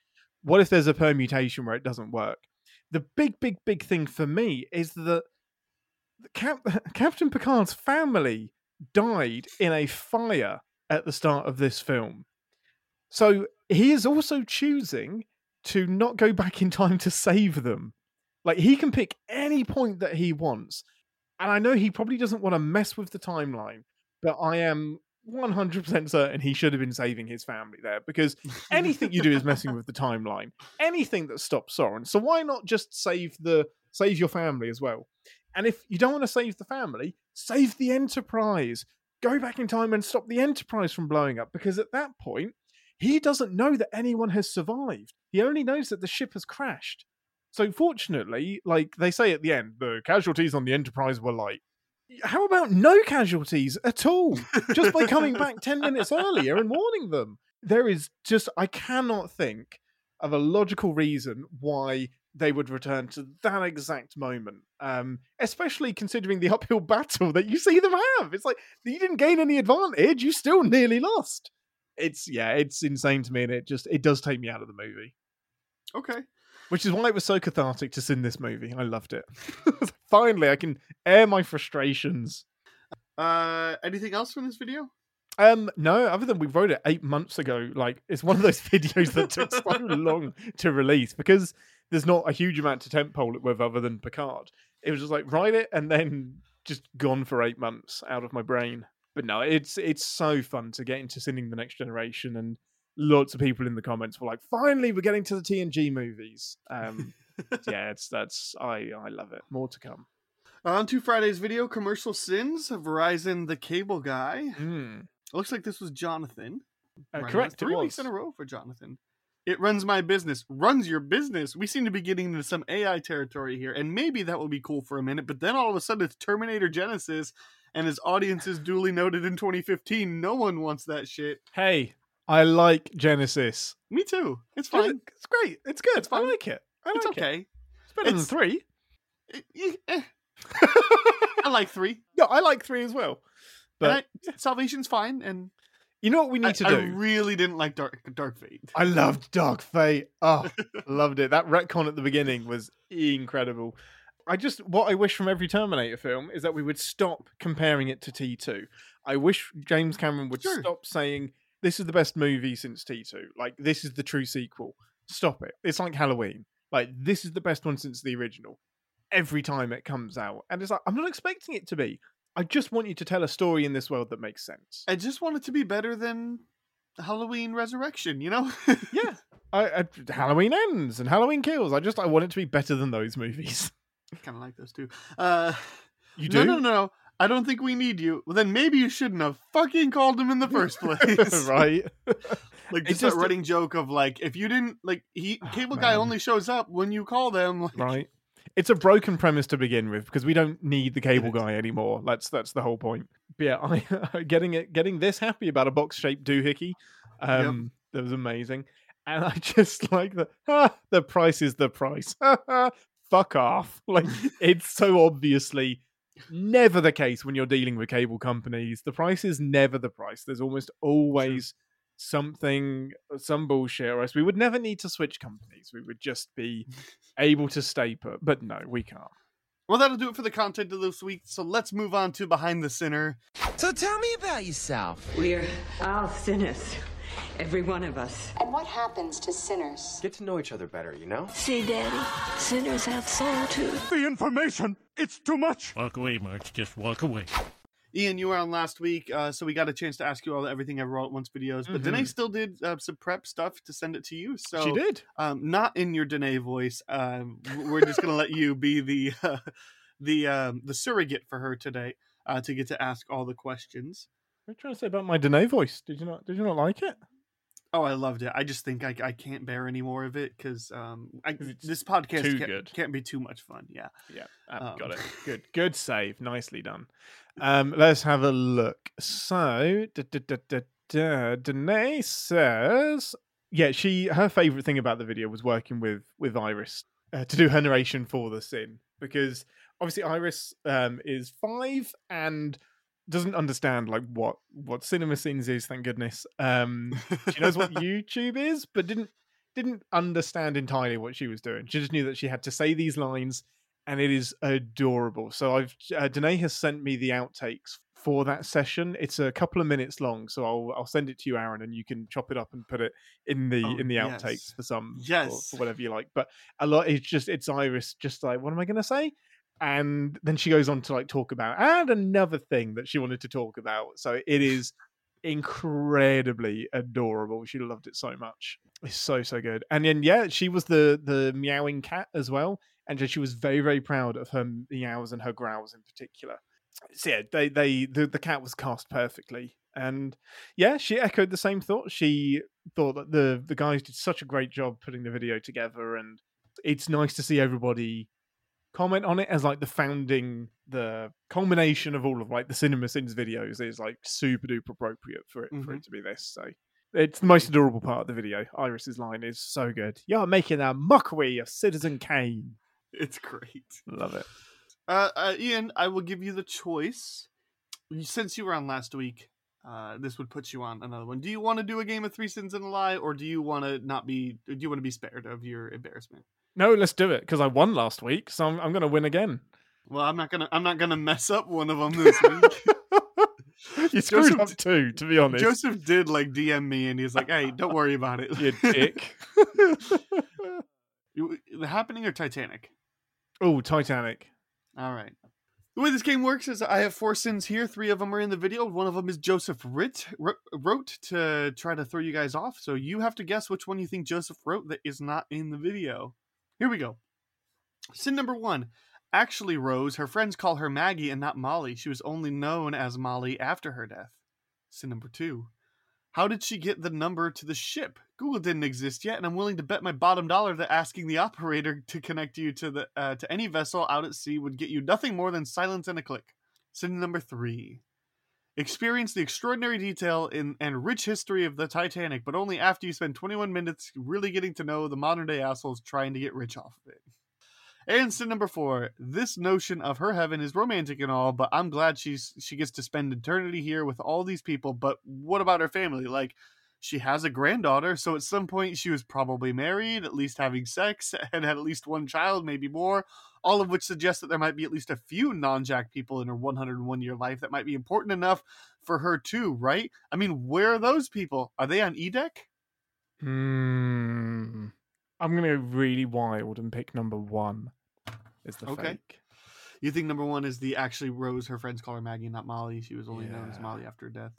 what if there's a permutation where it doesn't work? The big thing for me is that Captain Picard's family died in a fire at the start of this film. So he is also choosing to not go back in time to save them. Like, he can pick any point that he wants. And I know he probably doesn't want to mess with the timeline, but I am 100% certain he should have been saving his family there, because anything you do is messing with the timeline. Anything that stops Soren. So why not just save your family as well? And if you don't want to save the family, save the Enterprise. Go back in time and stop the Enterprise from blowing up, because at that point, he doesn't know that anyone has survived. He only knows that the ship has crashed. So fortunately, like they say at the end, the casualties on the Enterprise were light. How about no casualties at all? Just by coming back 10 minutes earlier and warning them. There is just, I cannot think of a logical reason why they would return to that exact moment. Especially considering the uphill battle that you see them have. It's like, you didn't gain any advantage. You still nearly lost. It's insane to me, and it does take me out of the movie. Okay. Which is why it was so cathartic to sin this movie. I loved it. Finally, I can air my frustrations. Anything else from this video? No, other than we wrote it 8 months ago. Like, it's one of those videos that took so long to release, because there's not a huge amount to tentpole it with other than Picard. It was just like, write it, and then just gone for 8 months out of my brain. But no, it's so fun to get into sinning the Next Generation, and lots of people in the comments were like, "Finally, we're getting to the TNG movies." I love it. More to come. On to Friday's video, Commercial Sins, Verizon the Cable Guy. Looks like this was Jonathan. Correct. 3 weeks in a row for Jonathan. It runs my business. Runs your business. We seem to be getting into some AI territory here, and maybe that will be cool for a minute, but then all of a sudden it's Terminator Genesis. And his audience is duly noted in 2015. No one wants that shit. Hey, I like Genesis. Me too. It's fine. It's great. It's good. It's fine. I like it. It's okay. It's better than 3. I like 3. No, I like 3 as well. But Salvation's fine. And you know what we need to do? I really didn't like Dark Fate. I loved Dark Fate. Oh, loved it. That retcon at the beginning was incredible. What I wish from every Terminator film is that we would stop comparing it to T2. I wish James Cameron would stop saying, this is the best movie since T2. Like, this is the true sequel. Stop it. It's like Halloween. Like, this is the best one since the original. Every time it comes out. And it's like, I'm not expecting it to be. I just want you to tell a story in this world that makes sense. I just want it to be better than Halloween Resurrection, you know? Yeah. Halloween Ends and Halloween Kills. I want it to be better than those movies. I kind of like those too. You do? No. I don't think we need you. Well, then maybe you shouldn't have fucking called him in the first place. Right? Like, it's just that running joke of, like, if you didn't, like, Cable Guy only shows up when you call them. Like... Right. It's a broken premise to begin with because we don't need the cable guy anymore. That's the whole point. But yeah, getting this happy about a box-shaped doohickey, that was amazing. And I just like that. The price is the price. Fuck off. Like, it's so obviously never the case when you're dealing with cable companies. The price is never the price. There's almost always something, some bullshit, or else we would never need to switch companies. We would just be able to stay put. But no, we can't. Well, that'll do it for the content of this week. So let's move on to Behind the Sinner. So tell me about yourself. We're all sinners. Every one of us. And what happens to sinners? Get to know each other better, you know? See, Daddy, sinners have soul too. The information, it's too much. Walk away, March, just walk away. Ian, you were on last week, so we got a chance to ask you all the Everything Ever All at Once videos, but Danae still did some prep stuff to send it to you. So she did. Not in your Danae voice. We're just going to let you be the surrogate for her today to get to ask all the questions. What are you trying to say about my Danae voice? Did you not like it? Oh, I loved it. I just think I can't bear any more of it because this podcast can't be too much fun. Yeah. Got it. Good save. Nicely done. Let's have a look. So, Danae says, yeah, her favorite thing about the video was working with Iris to do her narration for the sin, because obviously Iris is 5 and doesn't understand like what CinemaSins is, thank goodness. She knows what YouTube is, but didn't understand entirely what she was doing. She just knew that she had to say these lines, and it is adorable. So Danae has sent me the outtakes for that session. It's a couple of minutes long, so I'll send it to you, Aaron, and you can chop it up and put it in the outtakes for some or whatever you like. But a lot, it's Iris just like, what am I going to say? And then she goes on to like talk about and another thing that she wanted to talk about. So it is incredibly adorable. She loved it so much. It's so good. And then she was the meowing cat as well, and she was very, very proud of her meows and her growls in particular. So the cat was cast perfectly, and she echoed the same thought. She thought that the guys did such a great job putting the video together, and it's nice to see everybody comment on it as like the culmination of all of like the CinemaSins videos is like super duper appropriate for it to be this. So it's the most adorable part of the video. Iris's line is so good. You're making a mockery of Citizen Kane. It's great. Love it. Ian, I will give you the choice. Since you were on last week, this would put you on another one. Do you want to do a game of 3 sins and a lie, or do you want to be spared of your embarrassment? No, let's do it, because I won last week, so I'm going to win again. Well, I'm not gonna mess up one of them this week. You screwed up too, to be honest. Joseph did like DM me, and he's like, "Hey, don't worry about it, you dick." The Happening or Titanic? Oh, Titanic. All right. The way this game works is I have 4 sins here. 3 of them are in the video. One of them is Joseph wrote to try to throw you guys off. So you have to guess which one you think Joseph wrote that is not in the video. Here we go. Sin number 1. Actually, Rose. Her friends call her Maggie and not Molly. She was only known as Molly after her death. Sin number 2. How did she get the number to the ship? Google didn't exist yet, and I'm willing to bet my bottom dollar that asking the operator to connect you to the to any vessel out at sea would get you nothing more than silence and a click. Sin number 3. Experience the extraordinary detail and rich history of the Titanic, but only after you spend 21 minutes really getting to know the modern-day assholes trying to get rich off of it. And sin number 4, this notion of her heaven is romantic and all, but I'm glad she gets to spend eternity here with all these people, but what about her family? Like, she has a granddaughter, so at some point she was probably married, at least having sex, and had at least one child, maybe more, all of which suggests that there might be at least a few non-Jack people in her 101-year life that might be important enough for her too, right? I mean, where are those people? Are they on E-Deck? I'm going to go really wild and pick number 1 as the fake. You think number 1 is the actually Rose, her friends call her Maggie, not Molly. She was only known as Molly after her death.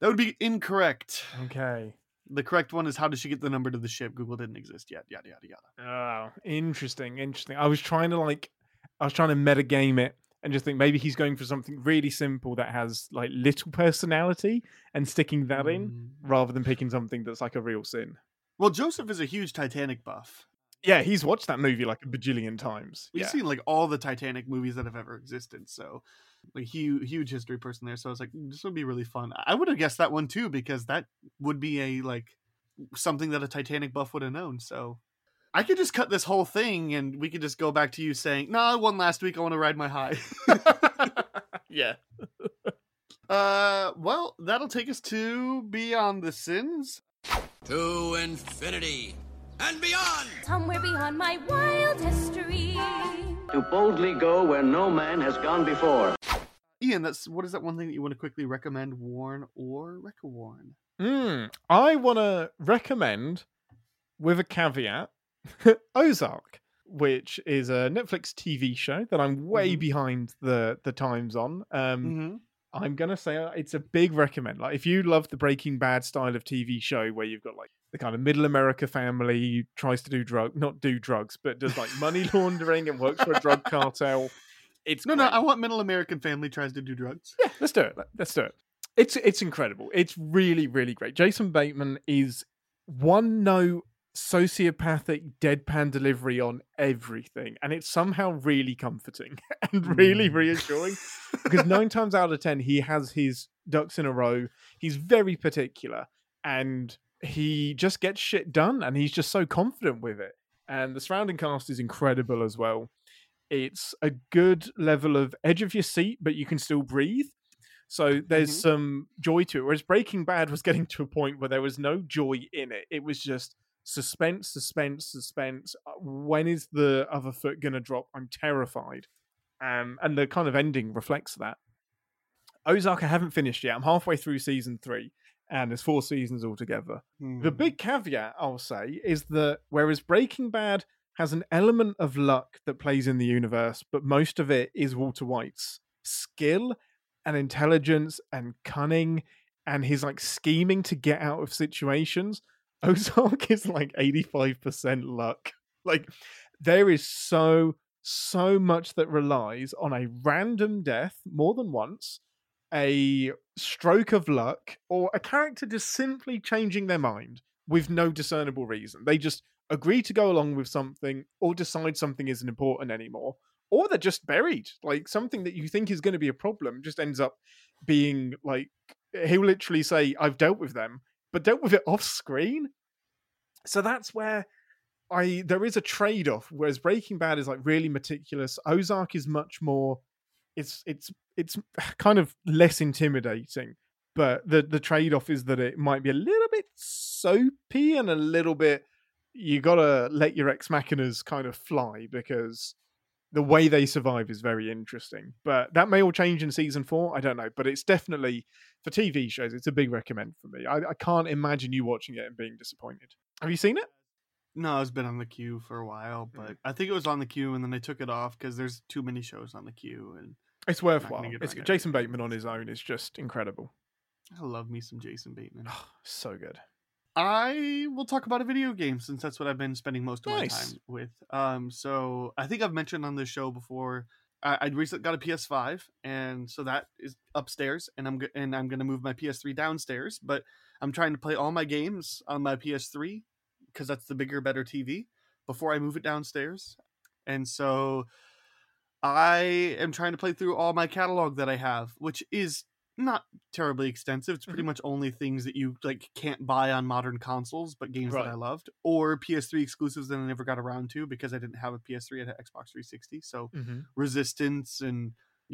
That would be incorrect. Okay. The correct one is how did she get the number to the ship? Google didn't exist yet. Yada, yada, yada. Oh, interesting. I was trying to metagame it and just think maybe he's going for something really simple that has like little personality and sticking that in rather than picking something that's like a real sin. Well, Joseph is a huge Titanic buff. Yeah, he's watched that movie like a bajillion times. We've seen like all the Titanic movies that have ever existed, so like huge history person there. So I was like, this would be really fun. I would have guessed that one too, because that would be a like something that a Titanic buff would have known. So I could just cut this whole thing and we could just go back to you saying, no, I won last week, I want to ride my high. Yeah. Well, that'll take us to Beyond the Sins. To infinity and beyond! Somewhere beyond my wild history. To boldly go where no man has gone before. Ian, what is that one thing that you want to quickly recommend, warn, or reca-warn? I want to recommend, with a caveat, Ozark, which is a Netflix TV show that I'm way behind the times on. I'm going to say it's a big recommend. Like, if you love the Breaking Bad style of TV show where you've got like the kind of middle America family tries to not do drugs, but does like money laundering and works for a drug cartel. No, I want middle American family tries to do drugs. Yeah, let's do it. It's incredible. It's really, really great. Jason Bateman is sociopathic deadpan delivery on everything, and it's somehow really comforting and really reassuring because 9 times out of 10 he has his ducks in a row. He's very particular and he just gets shit done, and he's just so confident with it. And the surrounding cast is incredible as well. It's a good level of edge of your seat, but you can still breathe. So there's some joy to it, whereas Breaking Bad was getting to a point where there was no joy in it. It was just suspense. When is the other foot gonna drop? I'm terrified. And the kind of ending reflects that. Ozark, I haven't finished yet. I'm halfway through season 3, and there's 4 seasons altogether. The big caveat I'll say is that whereas Breaking Bad has an element of luck that plays in the universe, but most of it is Walter White's skill and intelligence and cunning and his like scheming to get out of situations, Ozark is like 85% luck. Like, there is so much that relies on a random death more than once, a stroke of luck, or a character just simply changing their mind with no discernible reason. They just agree to go along with something, or decide something isn't important anymore, or they're just buried. Like, something that you think is going to be a problem just ends up being like, he'll literally say, I've dealt with them, but dealt with it off screen. So that's where there is a trade-off, whereas Breaking Bad is like really meticulous. Ozark is much more, it's kind of less intimidating, but the trade-off is that it might be a little bit soapy and a little bit, you gotta let your ex machinas kind of fly, because the way they survive is very interesting. But that may all change in season 4. I don't know. But it's definitely, for TV shows, it's a big recommend for me. I can't imagine you watching it and being disappointed. Have you seen it? No, it's been on the queue for a while, but I think it was on the queue and then they took it off because there's too many shows on the queue. And it's worthwhile. Jason Bateman on his own is just incredible. I love me some Jason Bateman. Oh, so good. I will talk about a video game, since that's what I've been spending most of my time with. So I think I've mentioned on this show before, I recently got a PS5, and so that is upstairs, and I'm going to move my PS3 downstairs, but I'm trying to play all my games on my PS3 because that's the bigger, better TV before I move it downstairs. And so I am trying to play through all my catalog that I have, which is not terribly extensive. It's pretty much only things that you like can't buy on modern consoles, but games that I loved, or PS3 exclusives that I never got around to because I didn't have a PS3, I had an Xbox 360. So Resistance and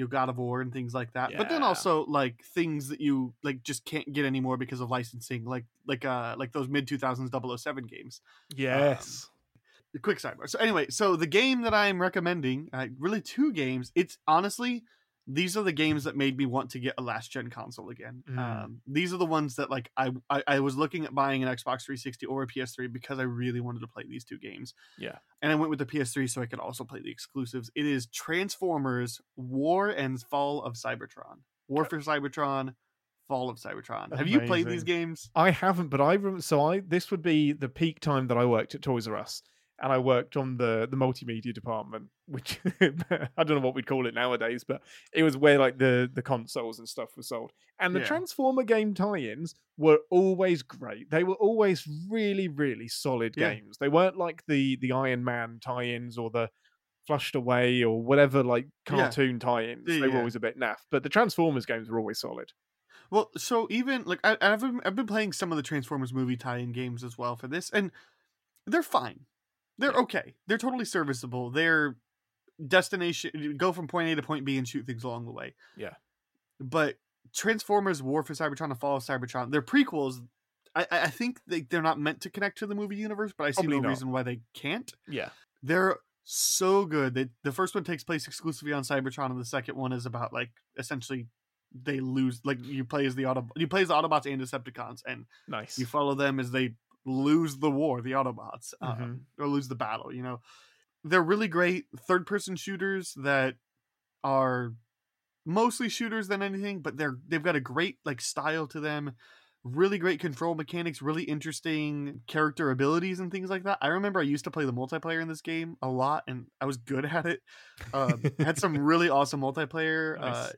God of War and things like that. Yeah. But then also like things that you like just can't get anymore because of licensing, like those mid 2000s 007 games. Yes. The quick sidebar. So anyway, so the game that I'm recommending, really 2 games. It's honestly, these are the games that made me want to get a last-gen console again. These are the ones that like I was looking at buying an Xbox 360 or a PS3 because I really wanted to play these 2 games. Yeah. And I went with the PS3 so I could also play the exclusives. It is Transformers War and Fall of Cybertron. War for Cybertron, Fall of Cybertron. Amazing. Have you played these games? I haven't, but this would be the peak time that I worked at Toys R Us. and I worked on the multimedia department, which I don't know what we'd call it nowadays, but it was where like the consoles and stuff were sold. And the Transformer game tie-ins were always great. They were always really, really solid games. They weren't like the Iron Man tie-ins or the Flushed Away or whatever like cartoon tie-ins. They were always a bit naff, but the Transformers games were always solid. Well, so even like I've been playing some of the Transformers movie tie-in games as well for this, and they're fine. They're okay. They're totally serviceable. They're destination, go from point A to point B and shoot things along the way. Yeah. But Transformers War for Cybertron and Fall of Cybertron, they're prequels. I think they're not meant to connect to the movie universe, but I see no reason why they can't. Yeah. They're so good. The first one takes place exclusively on Cybertron, and the second one is about like essentially they lose, like you play as the Autobots and Decepticons, and you follow them as they lose the war, the Autobots, or lose the battle, you know. They're really great third-person shooters that are mostly shooters than anything, but they've got a great like style to them, really great control mechanics, really interesting character abilities and things like that. I remember I used to play the multiplayer in this game a lot, and I was good at it. Had some really awesome multiplayer.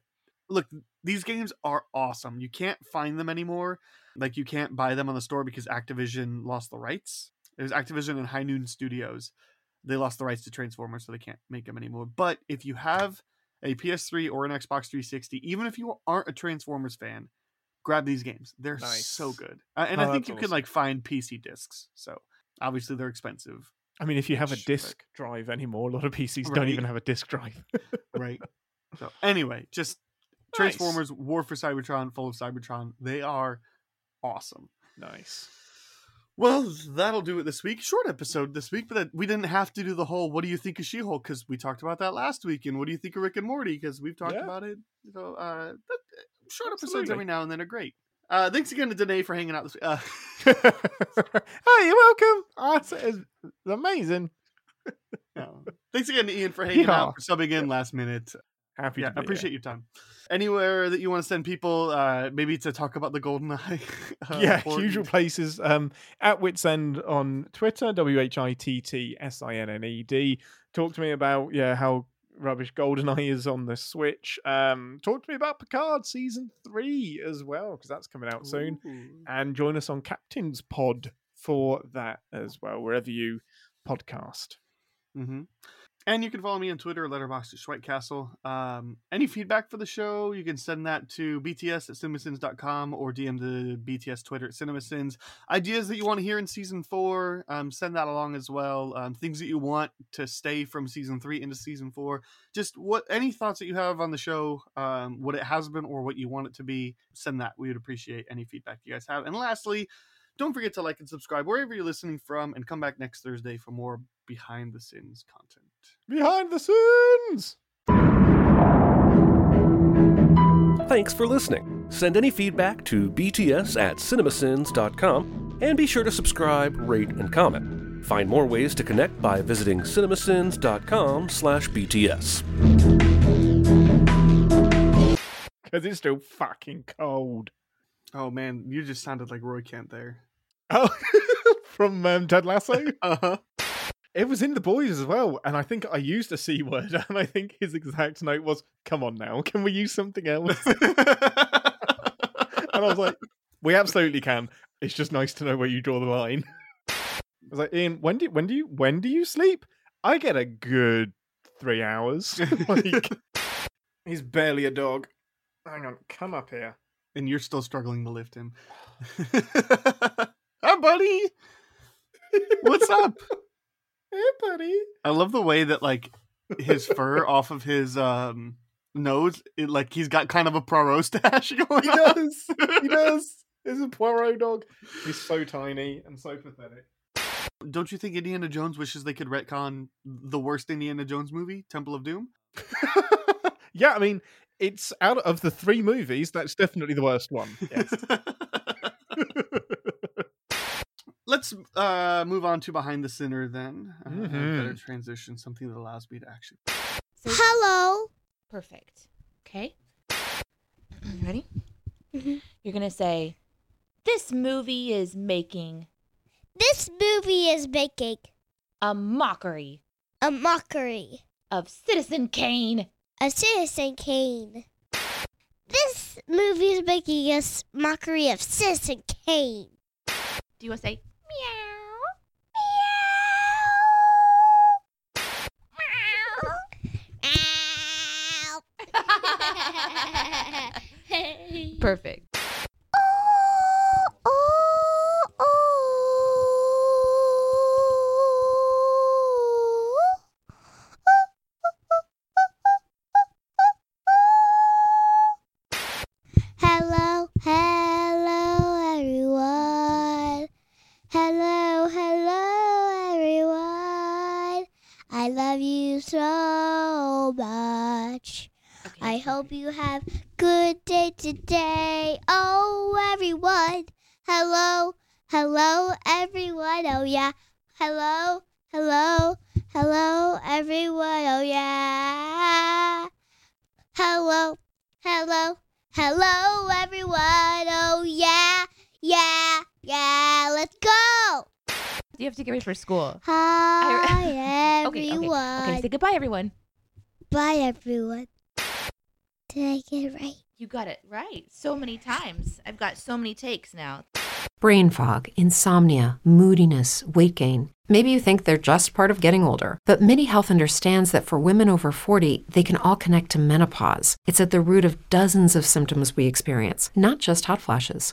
Look, these games are awesome. You can't find them anymore. Like, you can't buy them on the store because Activision lost the rights. It was Activision and High Noon Studios. They lost the rights to Transformers, so they can't make them anymore. But if you have a PS3 or an Xbox 360, even if you aren't a Transformers fan, grab these games. They're so good. And I think you can, like, find PC discs. So, obviously, they're expensive. I mean, if you have a disc drive anymore, a lot of PCs don't even have a disc drive. Right. So, anyway, just Transformers, War for Cybertron, Fall of Cybertron. They are awesome. Nice. Well, that'll do it this week. Short episode this week, but we didn't have to do the whole what do you think of She-Hulk, because we talked about that last week, and what do you think of Rick and Morty, because we've talked about it. So short episodes every now and then are great. Thanks again to Danae for hanging out this week. Hey, you're welcome. It's amazing. Thanks again to Ian for hanging out, for subbing in last minute. Happy to be appreciate your time. Anywhere that you want to send people, maybe to talk about the GoldenEye. Usual places. At Wits End on Twitter, WHITTSINNED. Talk to me about how rubbish GoldenEye is on the Switch. Talk to me about Picard Season 3 as well, because that's coming out soon. And join us on Captain's Pod for that as well, wherever you podcast. Mm-hmm. And you can follow me on Twitter, Letterboxd, Schweitcastle. Any feedback for the show, you can send that to bts@cinemasins.com or DM the BTS Twitter at CinemaSins. Ideas that you want to hear in Season 4, send that along as well. Things that you want to stay from Season 3 into Season 4. Just any thoughts that you have on the show, what it has been or what you want it to be, send that. We would appreciate any feedback you guys have. And lastly, don't forget to like and subscribe wherever you're listening from, and come back next Thursday for more Behind the Sins content. Behind the Sins! Thanks for listening. Send any feedback to bts@cinemasins.com and be sure to subscribe, rate, and comment. Find more ways to connect by visiting cinemasins.com/bts. Because it's still fucking cold. Oh man, you just sounded like Roy Kent there. Oh, from Ted Lasso? Uh-huh. It was in The Boys as well, and I think I used a C word, and I think his exact note was, come on now, can we use something else? And I was like, we absolutely can. It's just nice to know where you draw the line. I was like, Ian, when do you sleep? I get a good 3 hours. Like, he's barely a dog. Hang on, come up here. And you're still struggling to lift him. Hi, buddy! What's up? Hey, buddy! I love the way that, like, his fur off of his nose, it, like, he's got kind of a Poirot stash going on. He does! He's a Poirot dog. He's so tiny and so pathetic. Don't you think Indiana Jones wishes they could retcon the worst Indiana Jones movie, Temple of Doom? Yeah, I mean, it's out of the 3 movies, that's definitely the worst one. Yes. Let's move on to Behind the Sinner then. Better transition, something that allows me to actually. Hello. Perfect. Okay. You ready? Mm-hmm. You're going to say, this movie is making. A mockery of Citizen Kane. A Citizen Kane. This movie is making a mockery of Citizen Kane. Do you want to say meow? Meow. Meow. Perfect. Hope you have good day today. Oh, everyone. Hello. Hello, everyone. Oh, yeah. Hello. Hello. Hello, everyone. Oh, yeah. Hello. Hello. Hello, everyone. Oh, yeah. Yeah. Yeah. Let's go. You have to get ready for school. Hi, everyone. Okay, say goodbye, everyone. Bye, everyone. Did I get it right? You got it right so many times. I've got so many takes now. Brain fog, insomnia, moodiness, weight gain. Maybe you think they're just part of getting older, but Midi Health understands that for women over 40, they can all connect to menopause. It's at the root of dozens of symptoms we experience, not just hot flashes.